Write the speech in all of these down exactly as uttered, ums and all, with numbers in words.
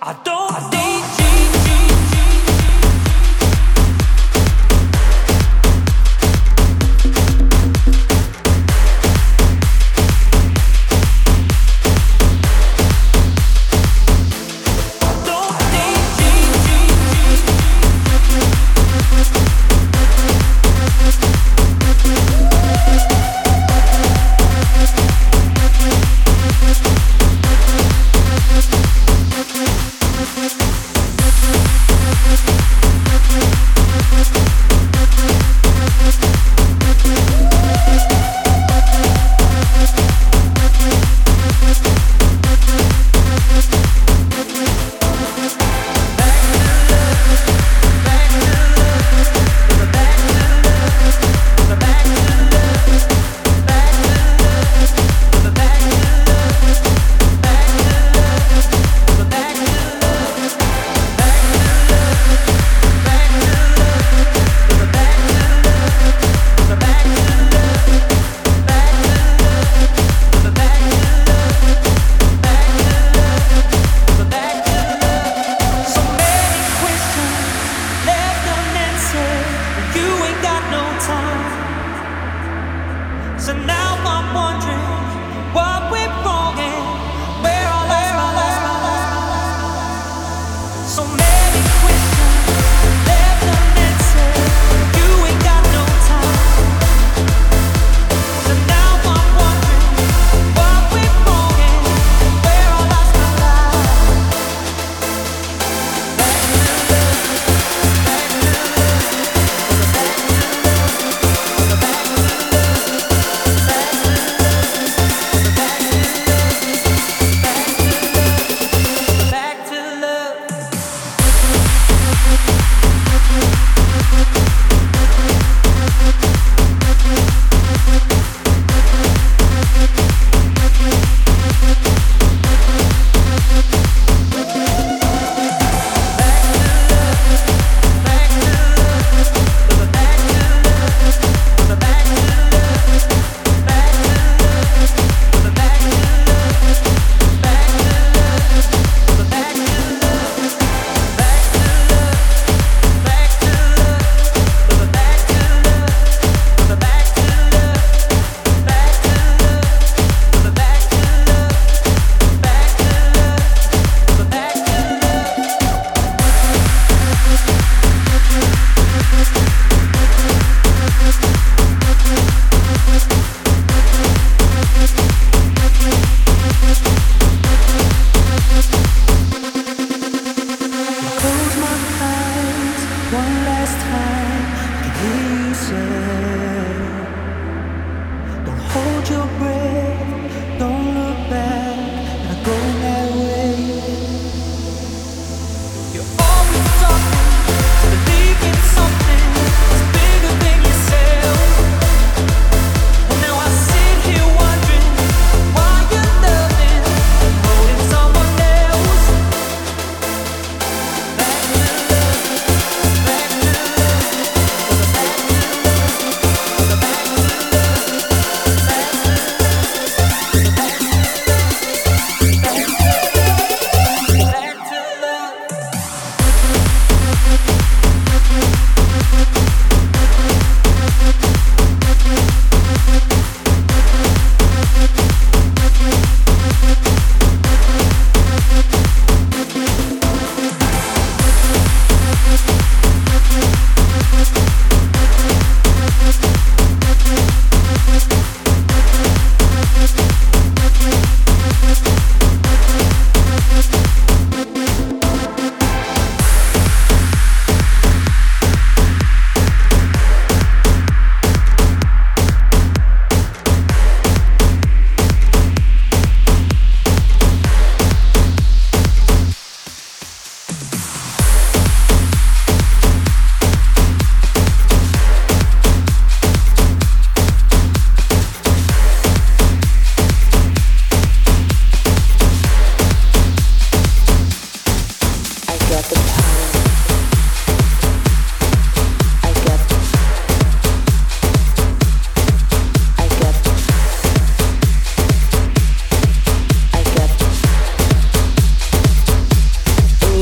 I don't need you. We'll be right back.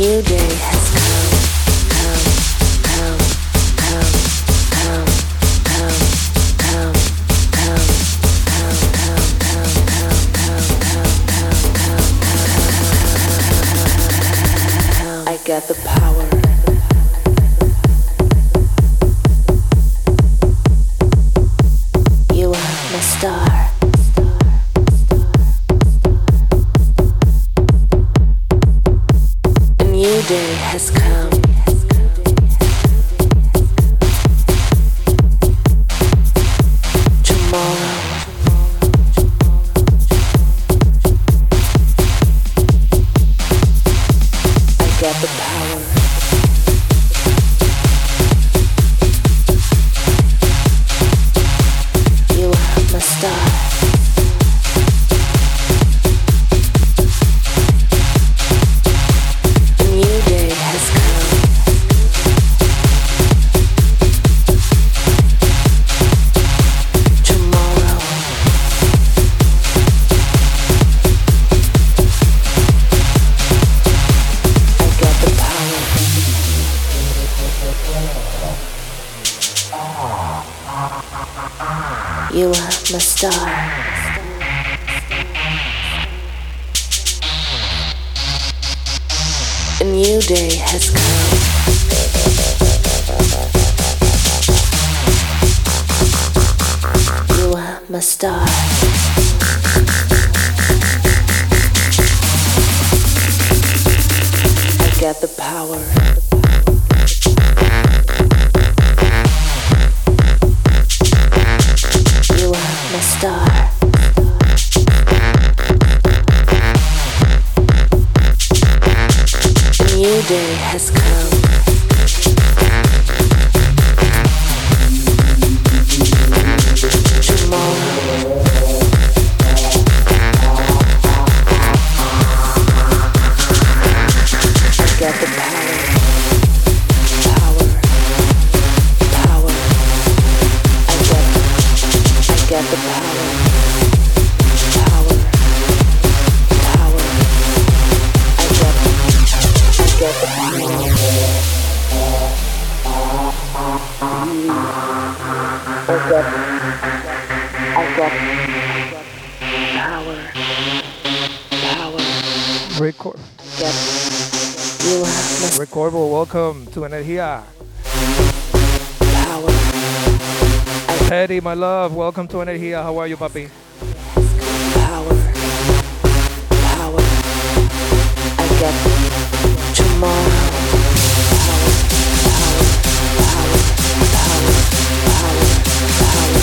new day has come. Get the power. You are my star. A new day has come. Tomorrow. Got the power. You are my star. A new day has come. Tomorrow. You are my star. A new day has come. You are my star. I got the power. Star. A new day has come. Tomorrow. I got the power. I got the power, power, power. I got the, I got the power. I got, I got, I got power, power. Record. You are. Record. Well, welcome to Anahia. Eddie, my love, welcome to Anahia. How are you, papi? Power, power, I got tomorrow. Power, power, power, power, power, power.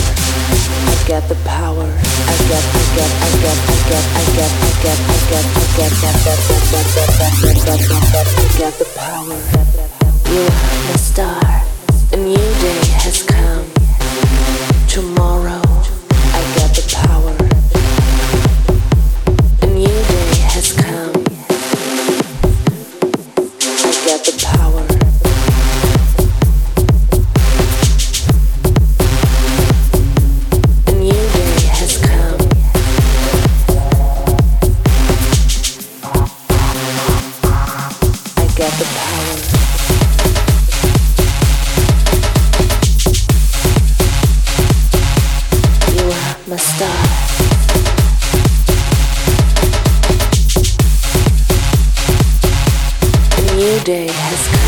I got the power. I got, I got, I got, I got, I got, I got, I got, I got, I got the power. You are the star. A new day has come. Tomorrow, I got the power. A new day has come. I got the power. A new day has come. I got the power. A star. A new day has come.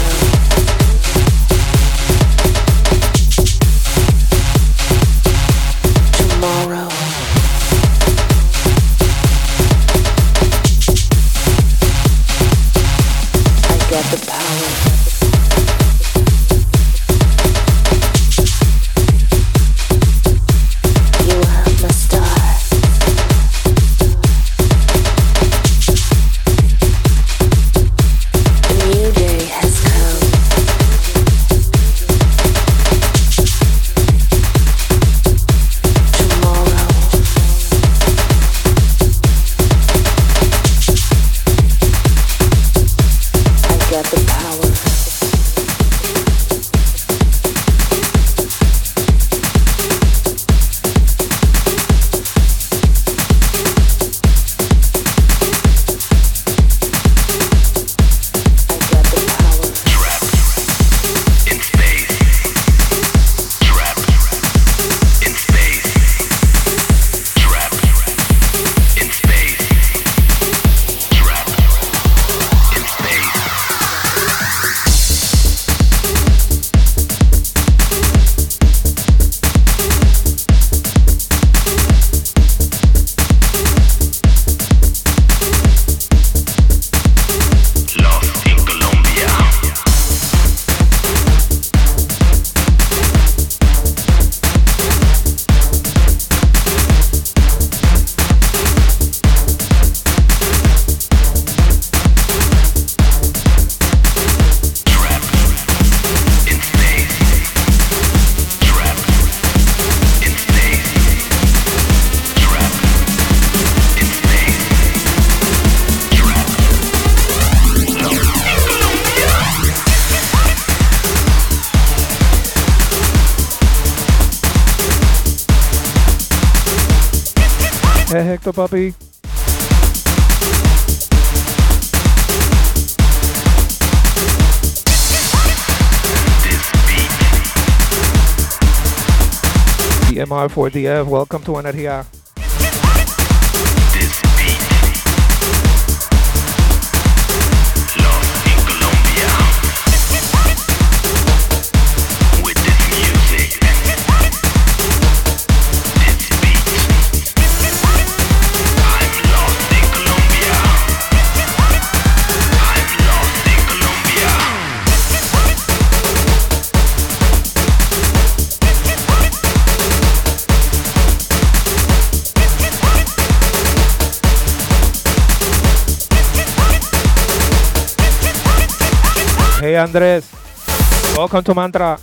Tomorrow. I got the power. You are my star. The power. Perfecto, papi. D M R four D F, welcome to Anahia. Hey Andrés, welcome to Mantra.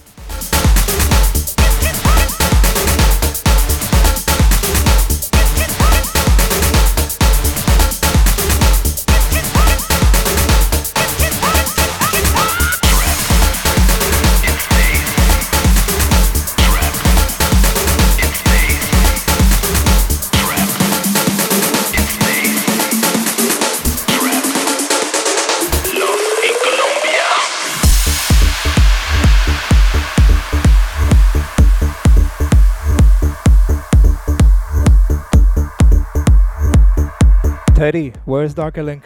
Teddy, where's Darker Link?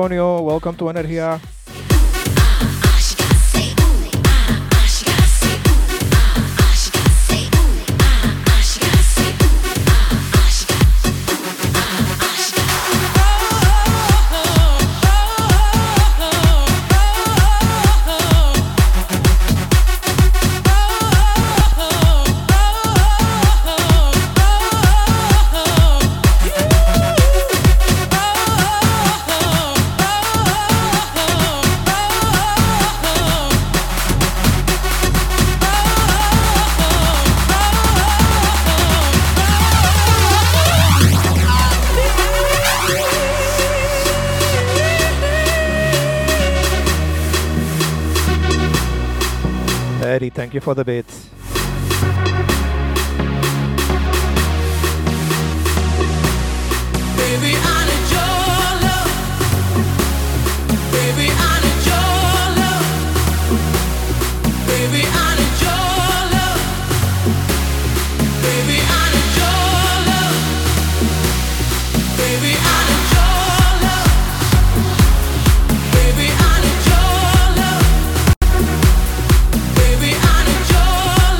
Antonio, welcome to Energia. Betty. Thank you for the baits. Baby, I need your love. Baby, I need your love. Baby, I need your love. Baby, I need your love. Baby, I need your love. Baby, I need your love. Baby, I need your love.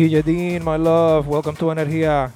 you, Yadin, my love. Welcome to Anahia.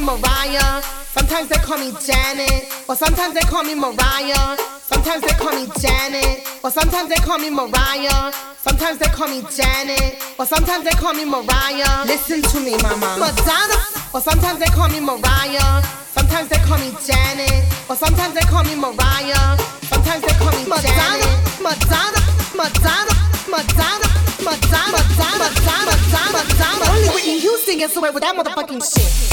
me Mariah, sometimes they call me Janet, or sometimes they call me Mariah, sometimes they call me Janet, or sometimes they call me Mariah, sometimes they call me Janet, or sometimes they call me Mariah. Listen to me, mama. Madonna, or sometimes they call me Mariah, sometimes they call me Janet, or sometimes they call me Mariah, sometimes they call me Madonna, Madonna, Madonna, Madonna, Madonna, Madonna, Madonna, Madonna. Only Whitney Houston gets away with that motherfucking shit.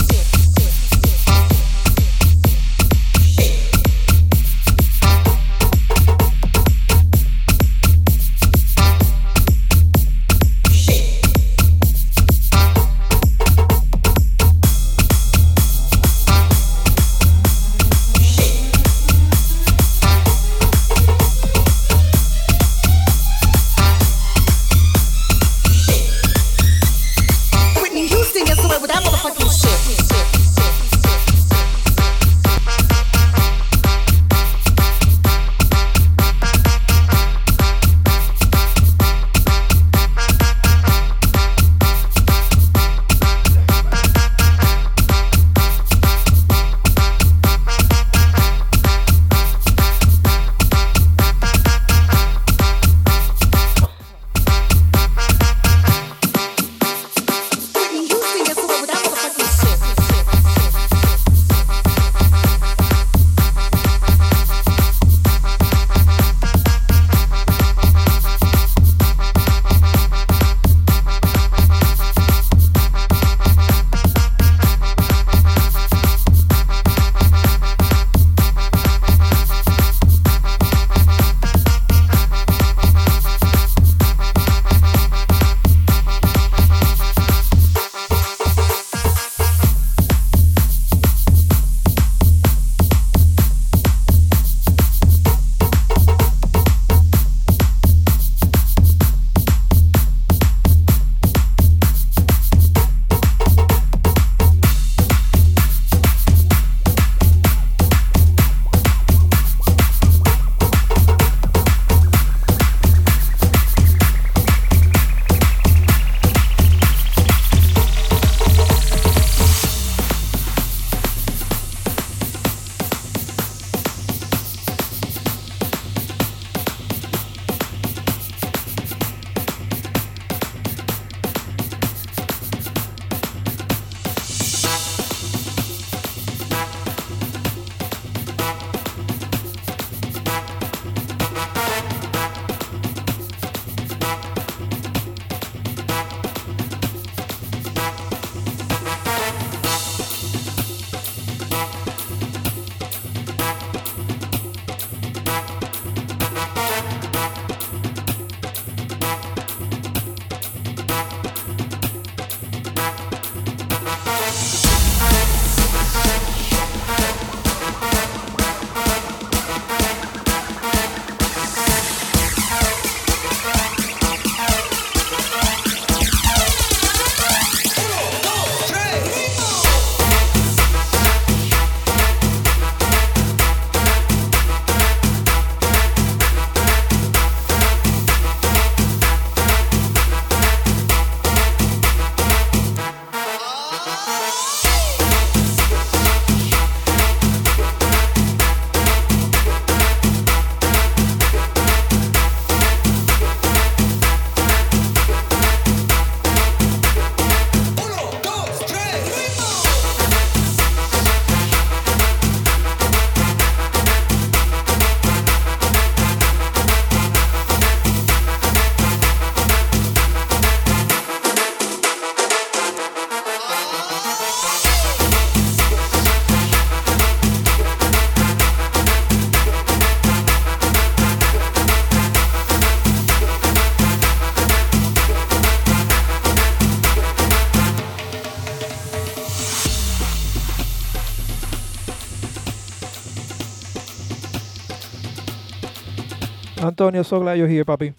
Antonio, so glad you're here, papi.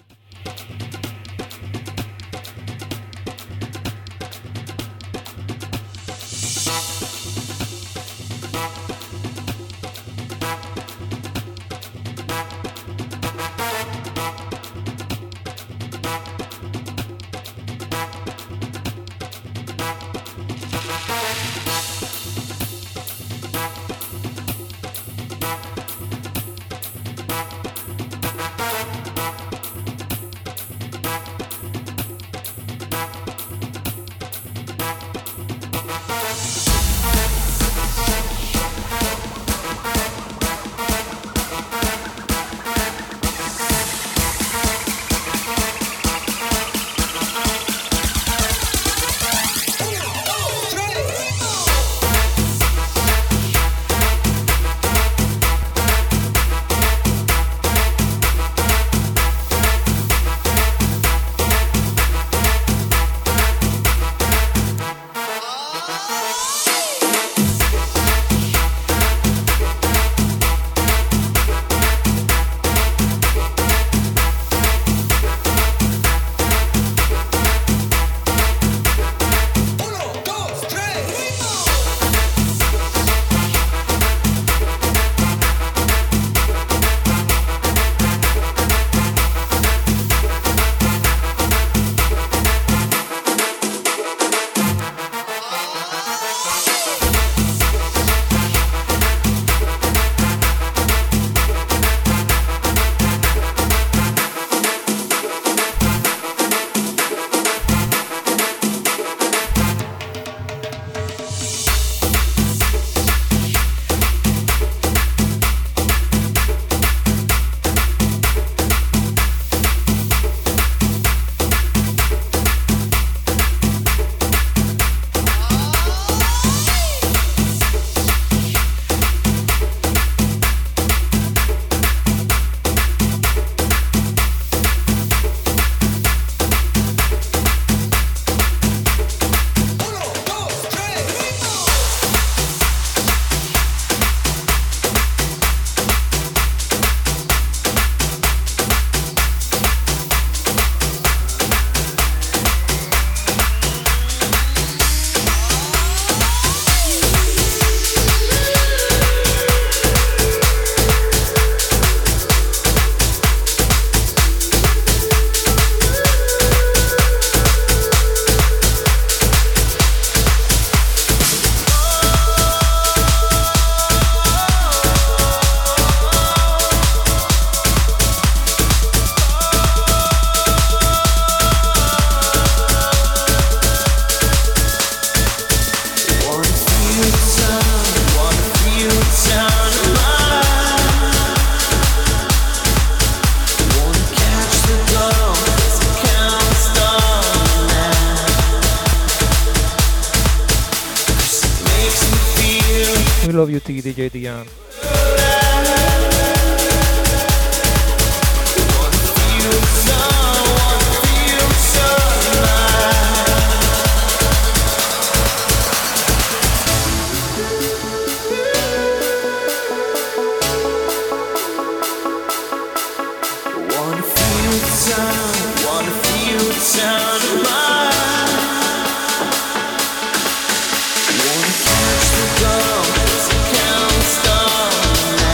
love you, T D J Dion. Wanna catch the gold, count stars now.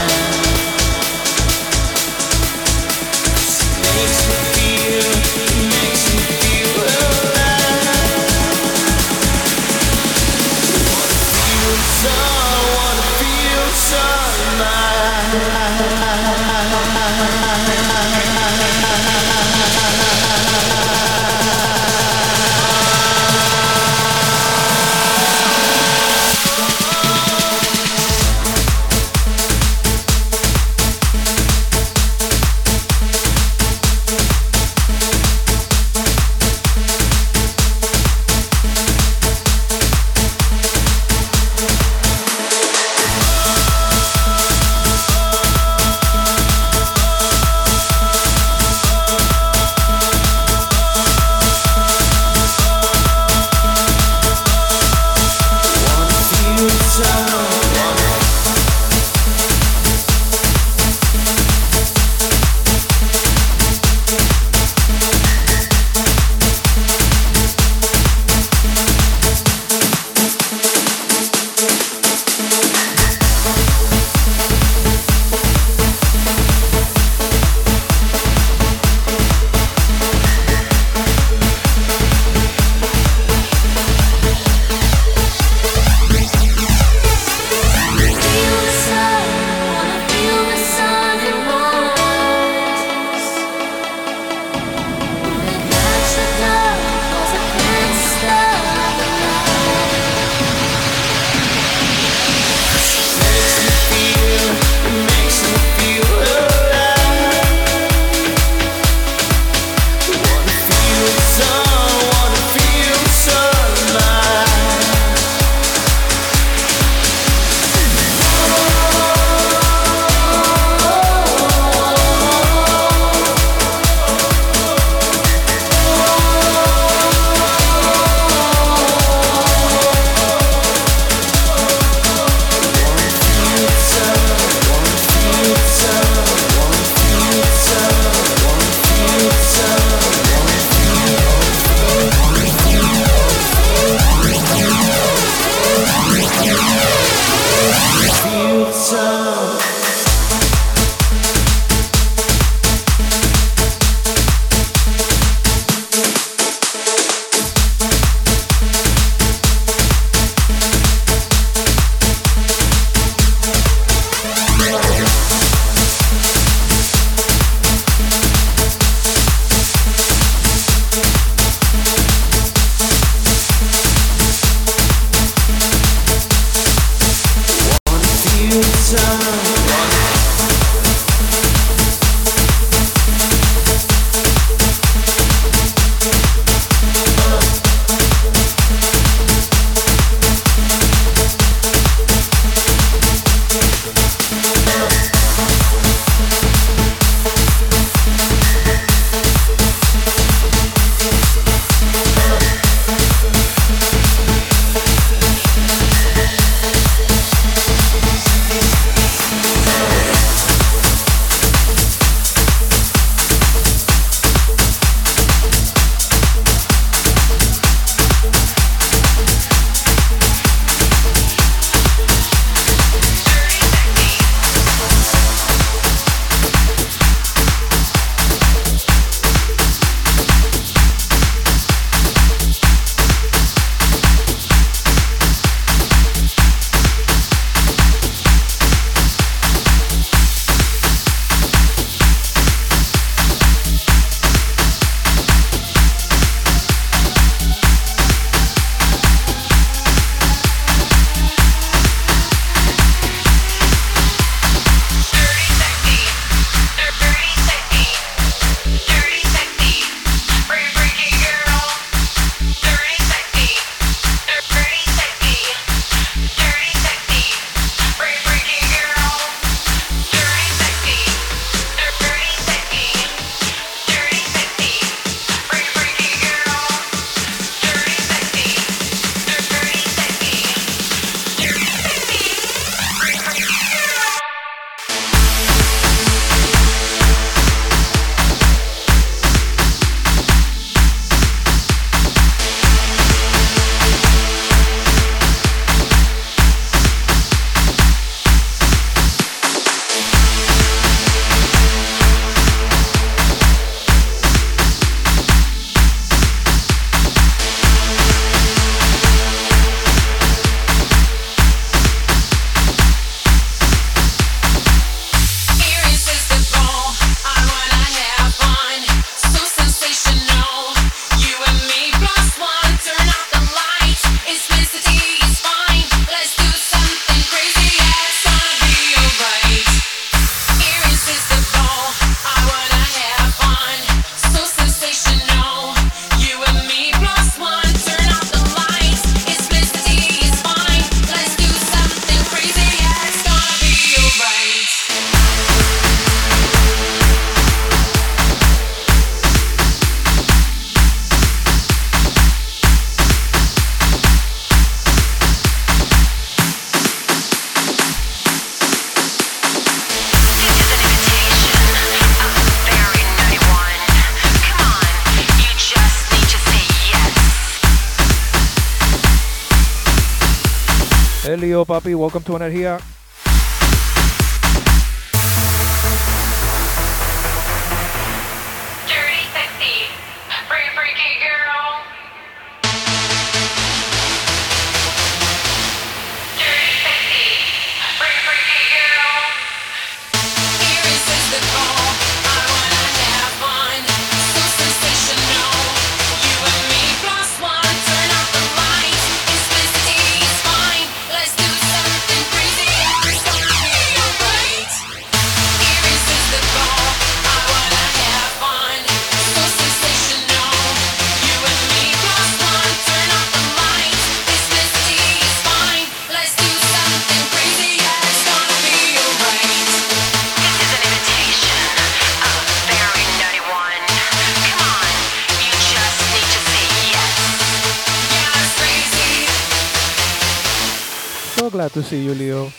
Elio, papi, welcome to Anahia. Glad to see you, Leo.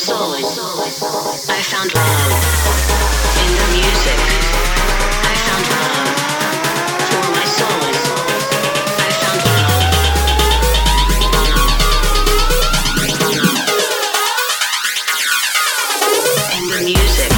soul. I found love in the music. I found love for my soul. I found love in the music.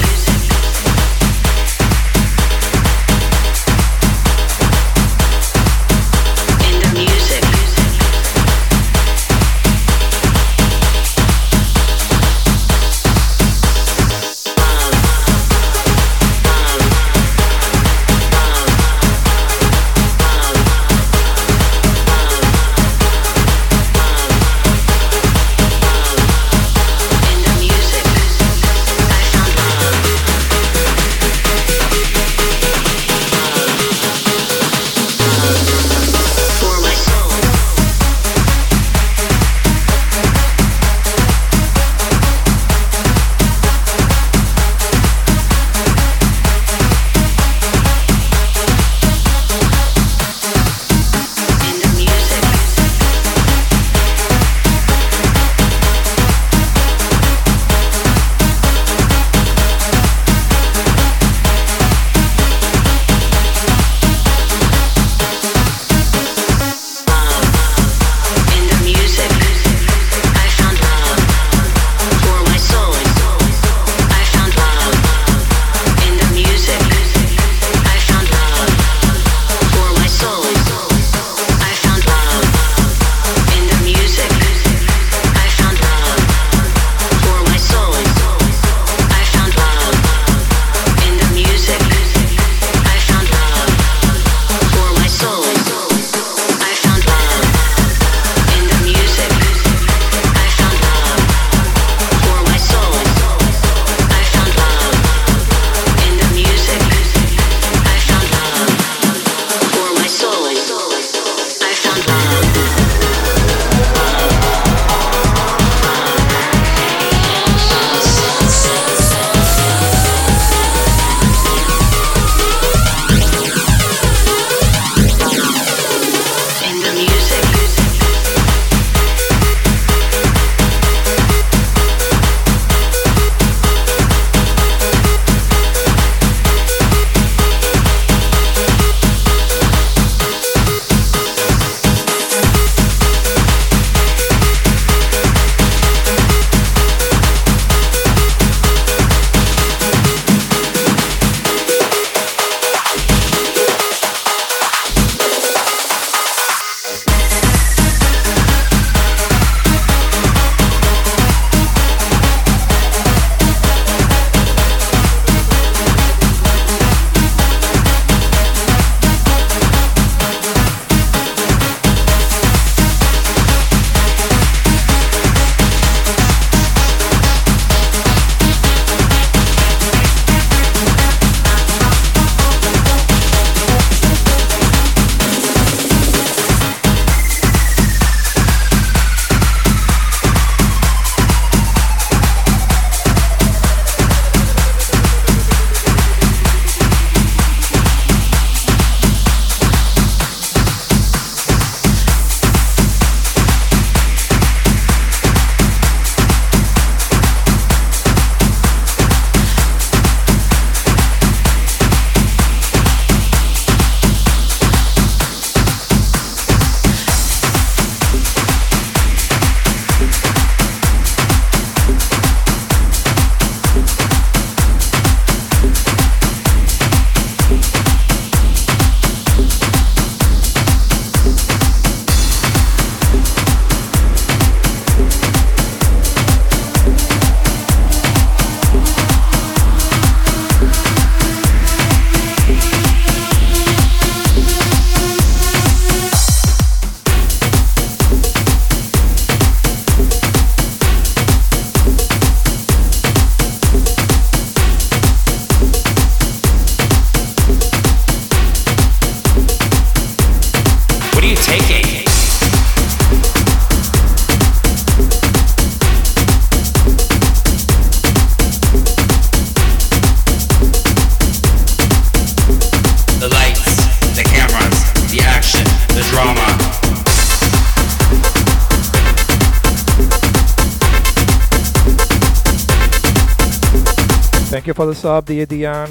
Thank you for the sub, dear Dion. Yeah,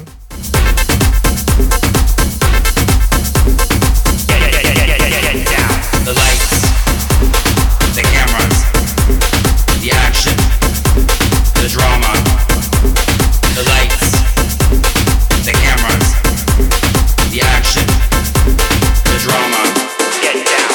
yeah, yeah, yeah, yeah, yeah, yeah, yeah. The lights, the cameras, the action, the drama. The lights, the cameras, the action, the drama. Get down.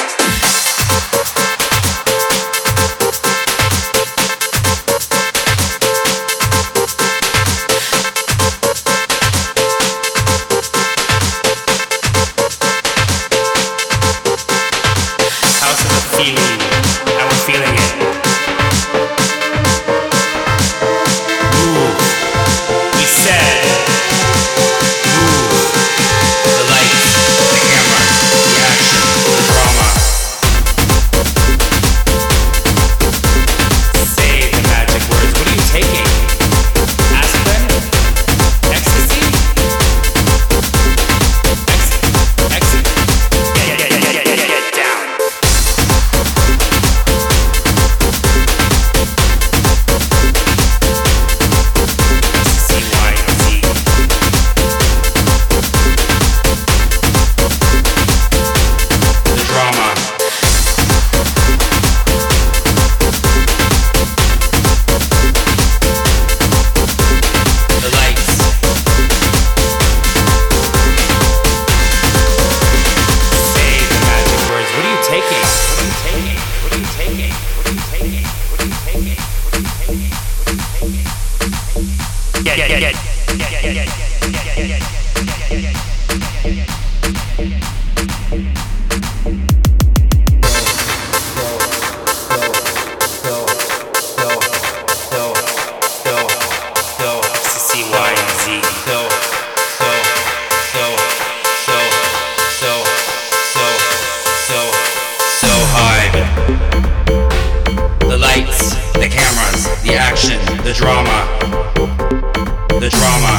Drama.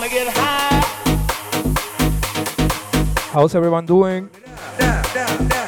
wanna get high. How's everyone doing? Down, down, down.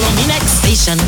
follow me next station.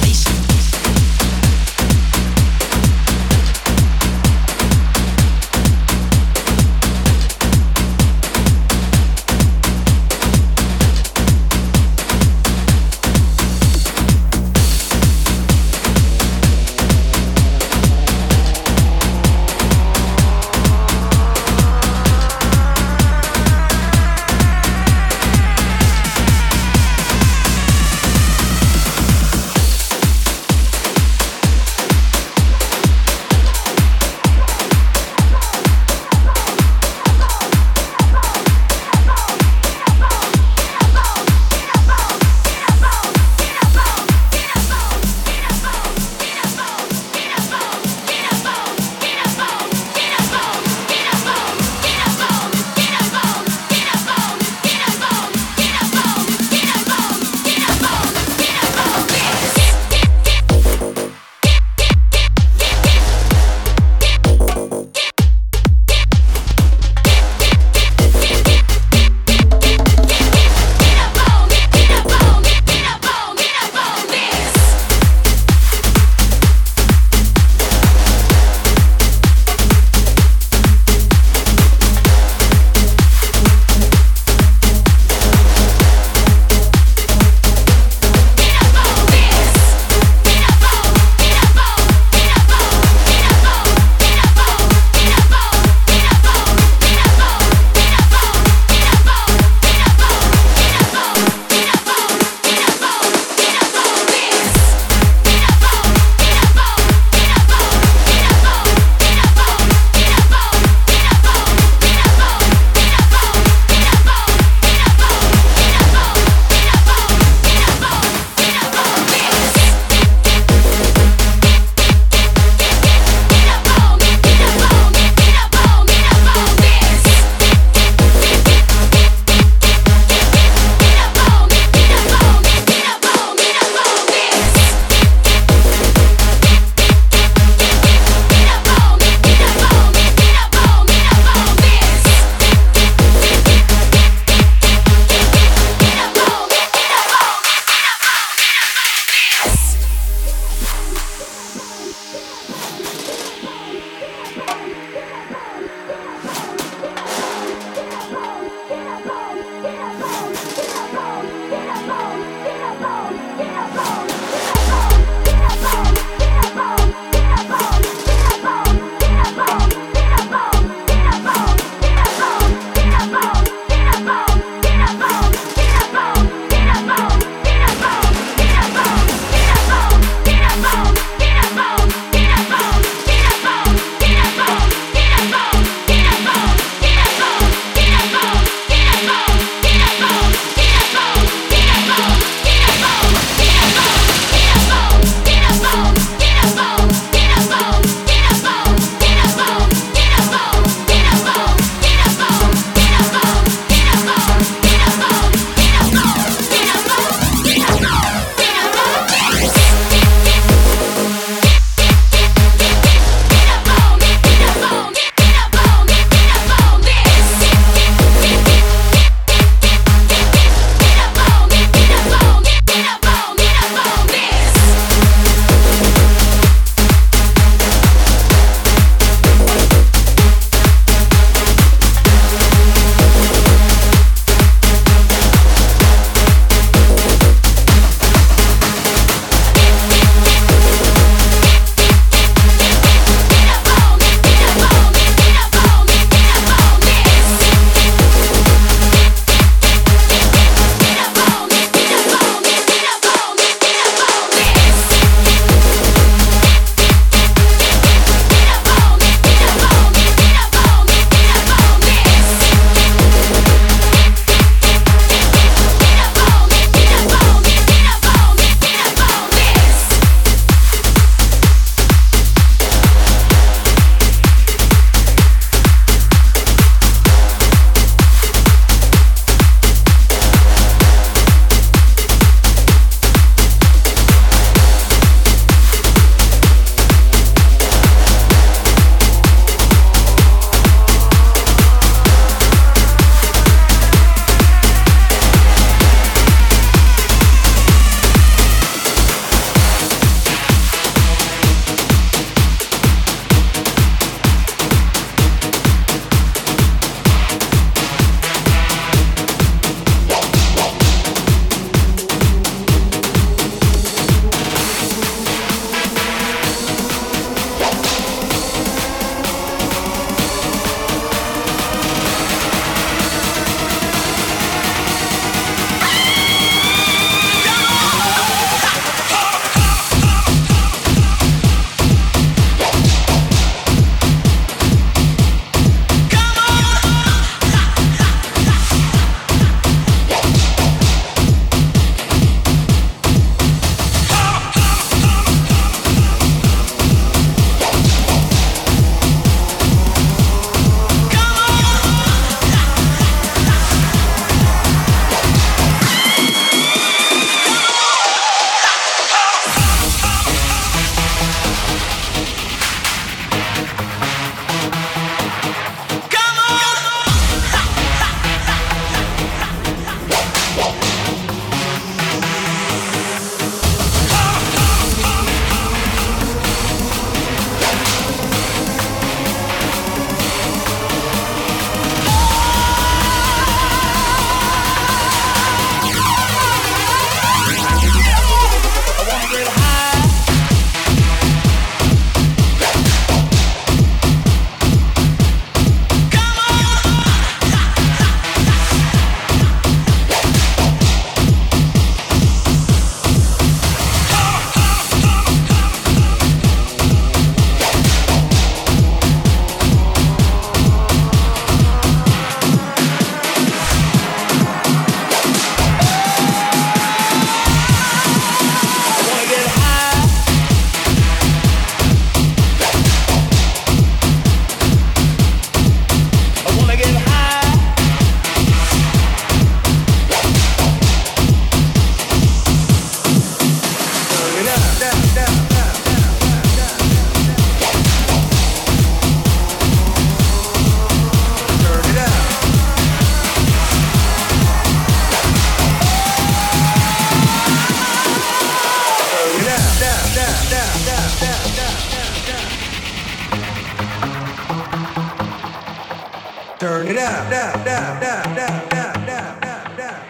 Turn it up, down, down, down, down, down, down, down, down.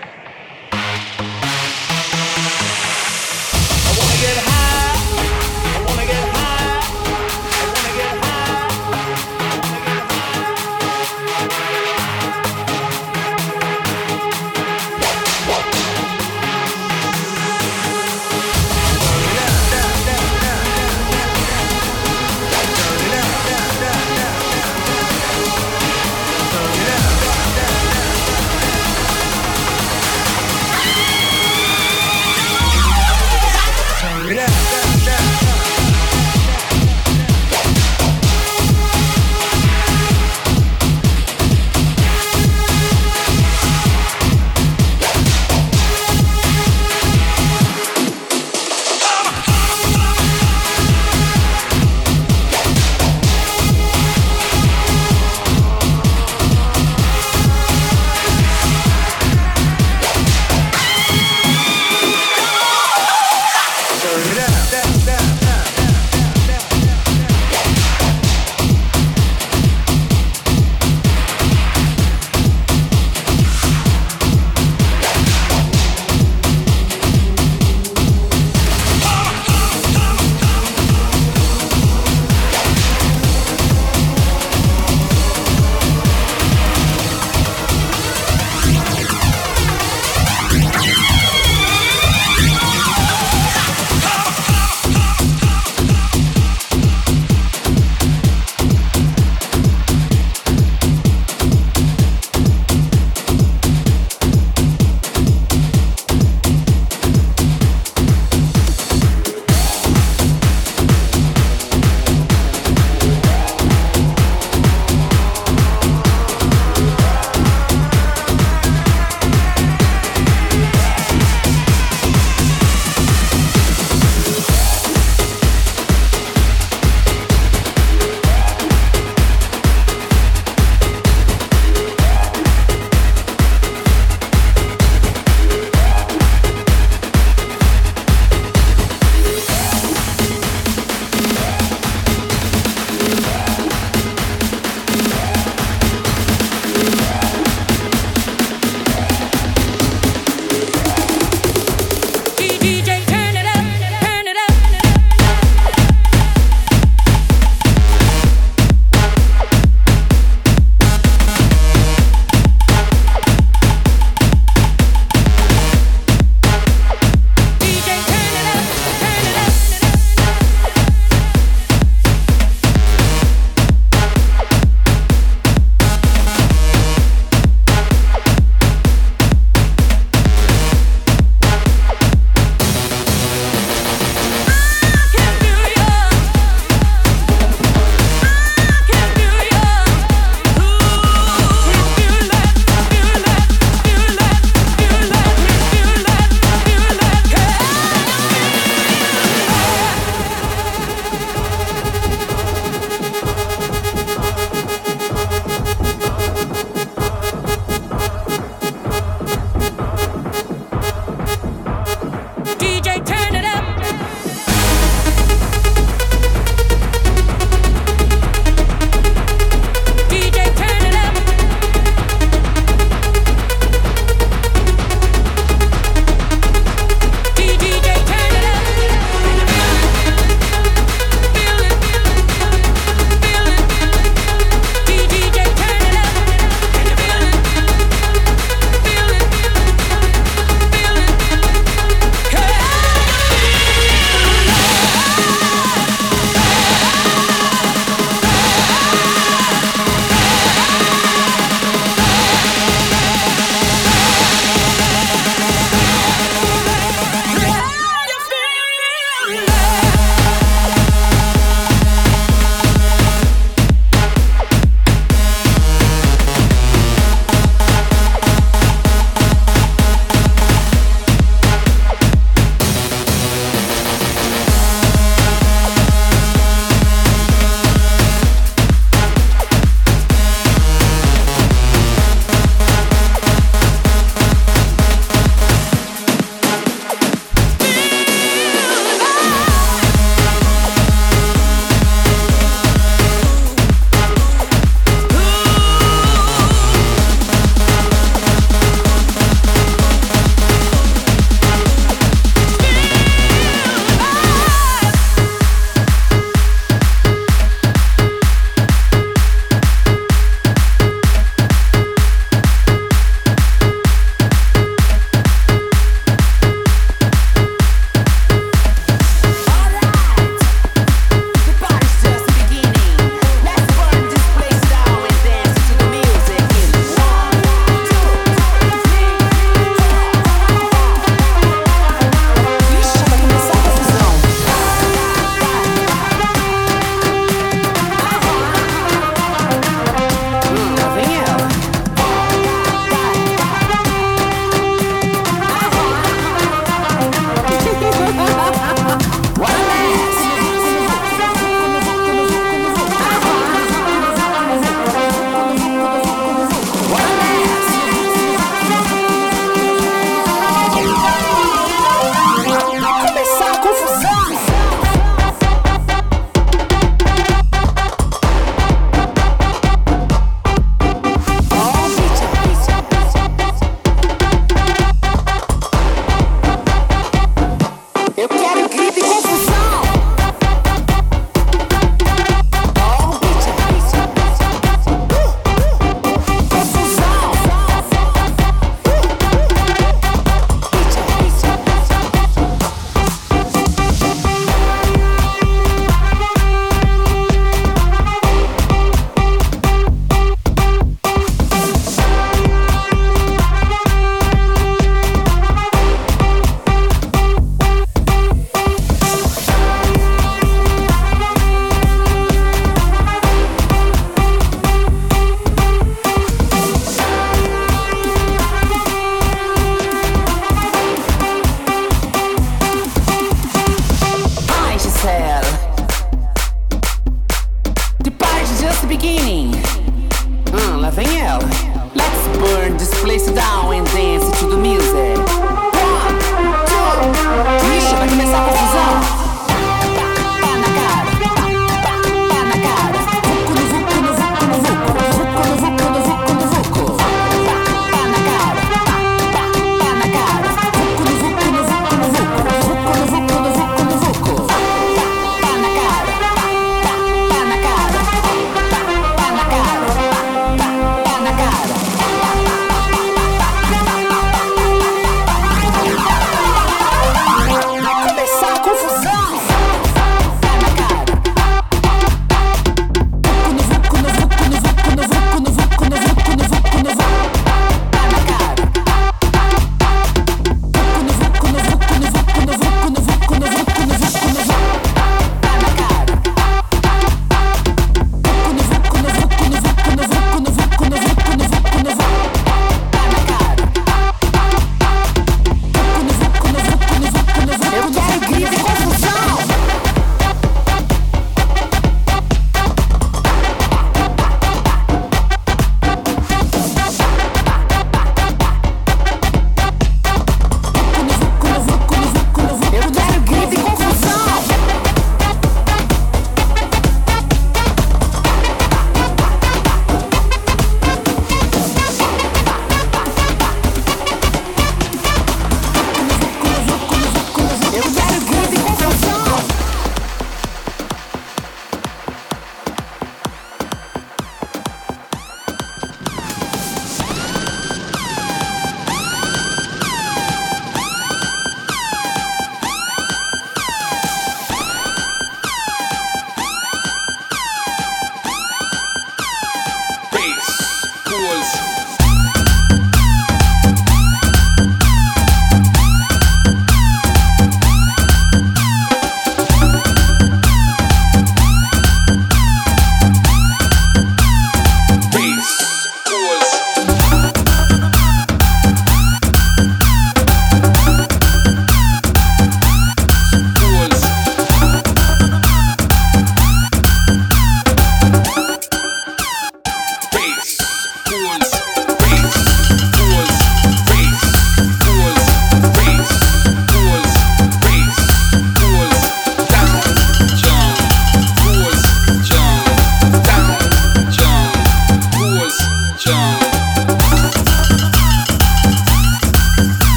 I wanna get high. I wanna get high. I wanna get high.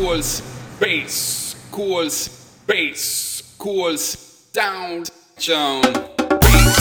cools, bass, cools, bass, cools, down, down. Cools.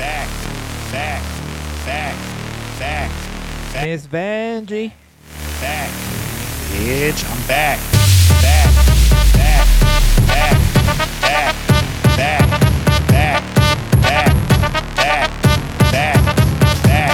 Facts. Facts. Facts. Facts. Facts. Miss Benji. Facts. Bitch, I'm back. Back. Back. Back. Back. Back. Back. Back. Back. Back. Back. Back. Back. Back. Back. Back,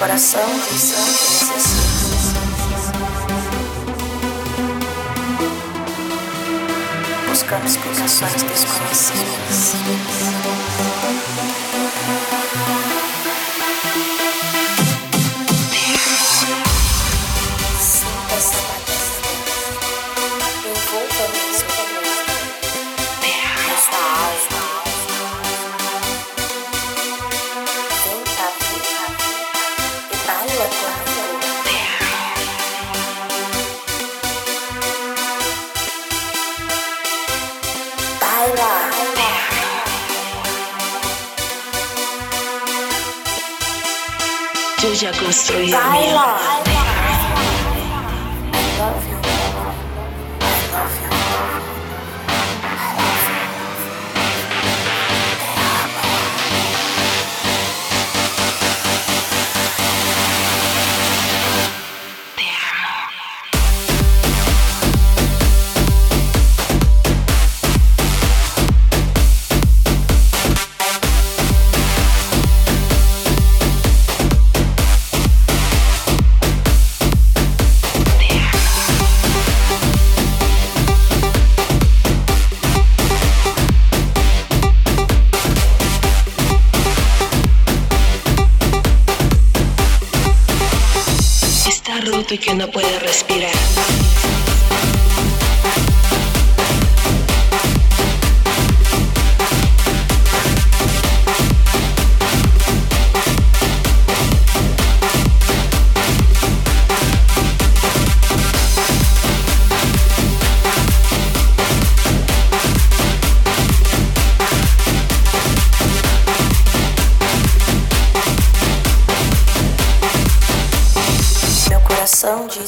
coração que necessita. Buscamos pulsações desconhecidas. Sinta essa batida. Envolva mesmo comigo. Esta alma. Vem a vida e baila com a vida. Eu já construí a minha. I love you. I love you. I love you. Te amo. Te amo. Y que no puede respirar. São de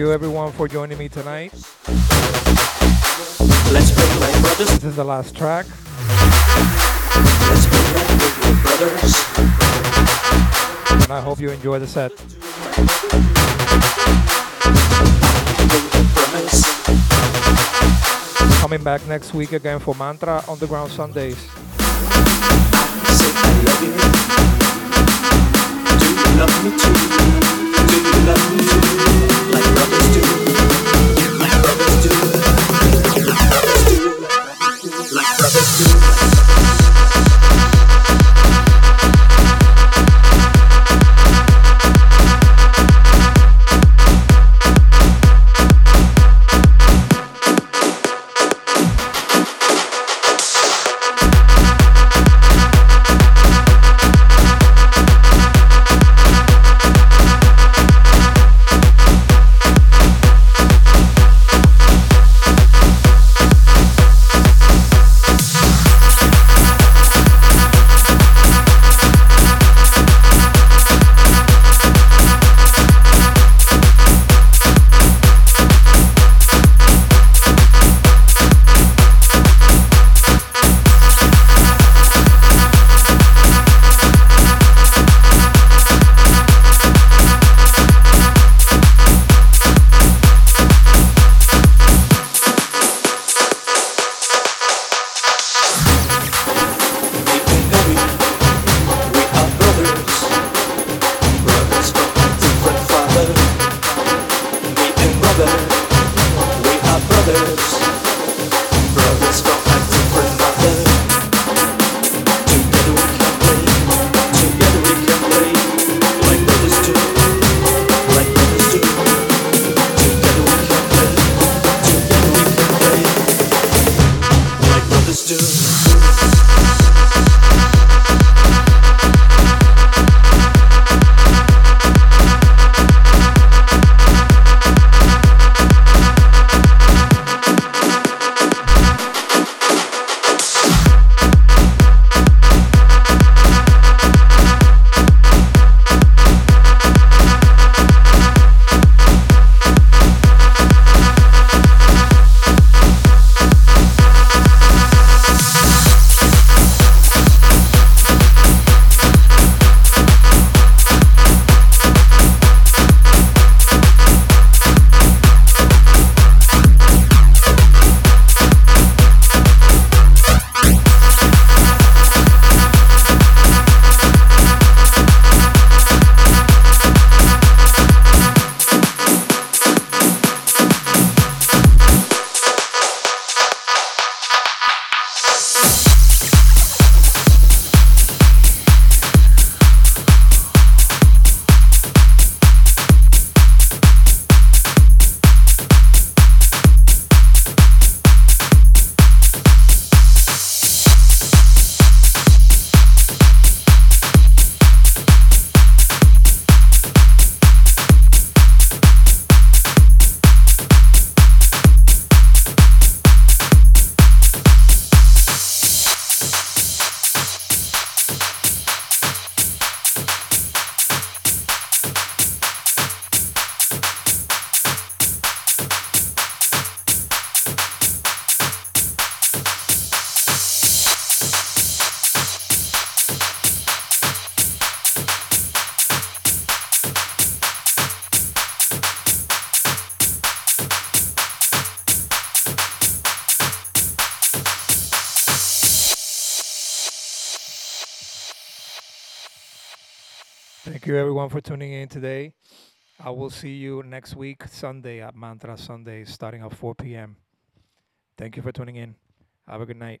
you everyone for joining me tonight. Let's play like brothers. This is the last track. Let's play like brothers. And I hope you enjoy the set. Coming back next week again for Mantra Underground Sundays. Love me too, do you love me too, like brothers do, like brothers do, like brothers do, like brothers do. Thank you everyone for tuning in today. I will see you next week, Sunday, at Mantra Sunday, starting at four p m Thank you for tuning in. Have a good night.